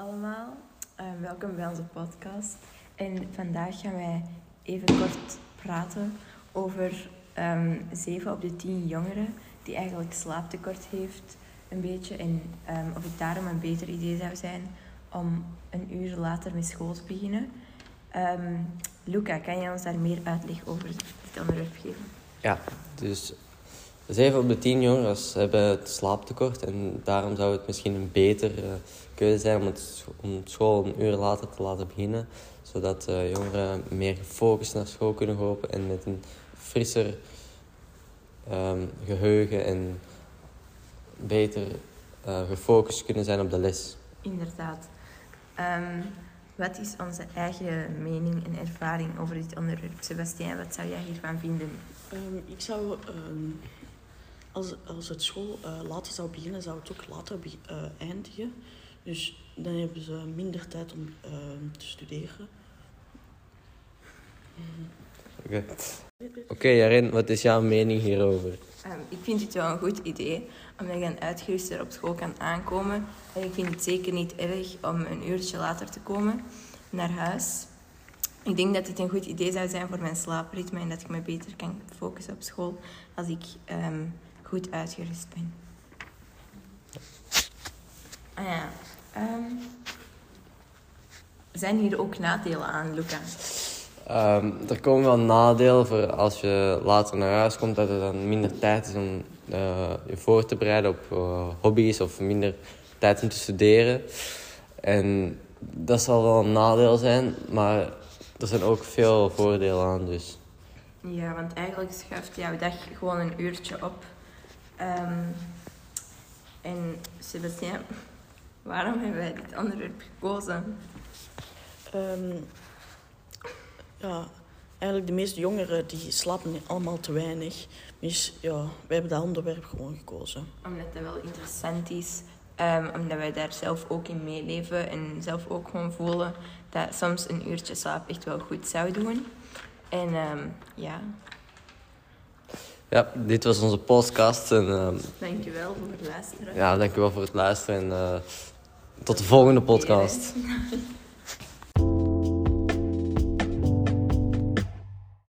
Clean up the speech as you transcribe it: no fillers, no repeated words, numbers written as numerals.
allemaal, welkom bij onze podcast. En vandaag gaan wij even kort praten over 7 op de 10 jongeren die eigenlijk slaaptekort heeft een beetje en of het daarom een beter idee zou zijn om een uur later met school te beginnen. Luca, kan jij ons daar meer uitleg over dit onderwerp geven? Ja, dus 7 op de 10 jongeren hebben het slaaptekort en daarom zou het misschien een betere keuze zijn om het school een uur later te laten beginnen, zodat jongeren meer gefocust naar school kunnen lopen en met een frisser geheugen en beter gefocust kunnen zijn op de les. Inderdaad. Wat is onze eigen mening en ervaring over dit onderwerp? Sebastien, wat zou jij hiervan vinden? Ik zou, als het school later zou beginnen, zou het ook later eindigen. Dus dan hebben ze minder tijd om te studeren. Oké, Jaren, wat is jouw mening hierover? Ik vind het wel een goed idee, omdat je dan uitgeruster op school kan aankomen. En ik vind het zeker niet erg om een uurtje later te komen naar huis. Ik denk dat het een goed idee zou zijn voor mijn slaapritme en dat ik me beter kan focussen op school als ik goed uitgerust ben. Zijn hier ook nadelen aan, Luca? Er komen wel nadelen voor als je later naar huis komt, dat er dan minder tijd is om je voor te bereiden op hobby's of minder tijd om te studeren. En dat zal wel een nadeel zijn, maar er zijn ook veel voordelen aan dus. Ja, want eigenlijk schuift jouw dag gewoon een uurtje op. En Sebastien, waarom hebben wij dit onderwerp gekozen? Ja, eigenlijk de meeste jongeren die slapen allemaal te weinig. Dus ja, wij hebben dat onderwerp gewoon gekozen. Omdat dat wel interessant is. Omdat wij daar zelf ook in meeleven en zelf ook gewoon voelen dat soms een uurtje slaap echt wel goed zou doen. En Ja, dit was onze podcast. Dankjewel voor het luisteren. Ja, dankjewel voor het luisteren en tot de volgende podcast.